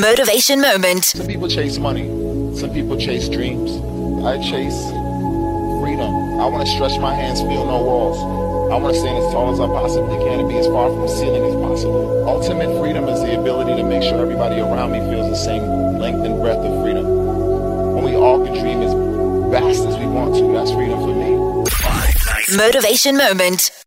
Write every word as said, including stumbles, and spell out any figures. Motivation Moment. Some people chase money. Some people chase dreams. I chase freedom. I want to stretch my hands, feel no walls. I want to stand as tall as I possibly can and be as far from the ceiling as possible. Ultimate freedom is the ability to make sure everybody around me feels the same length and breadth of freedom. When we all can dream as vast as we want to, that's freedom for me. Motivation Moment.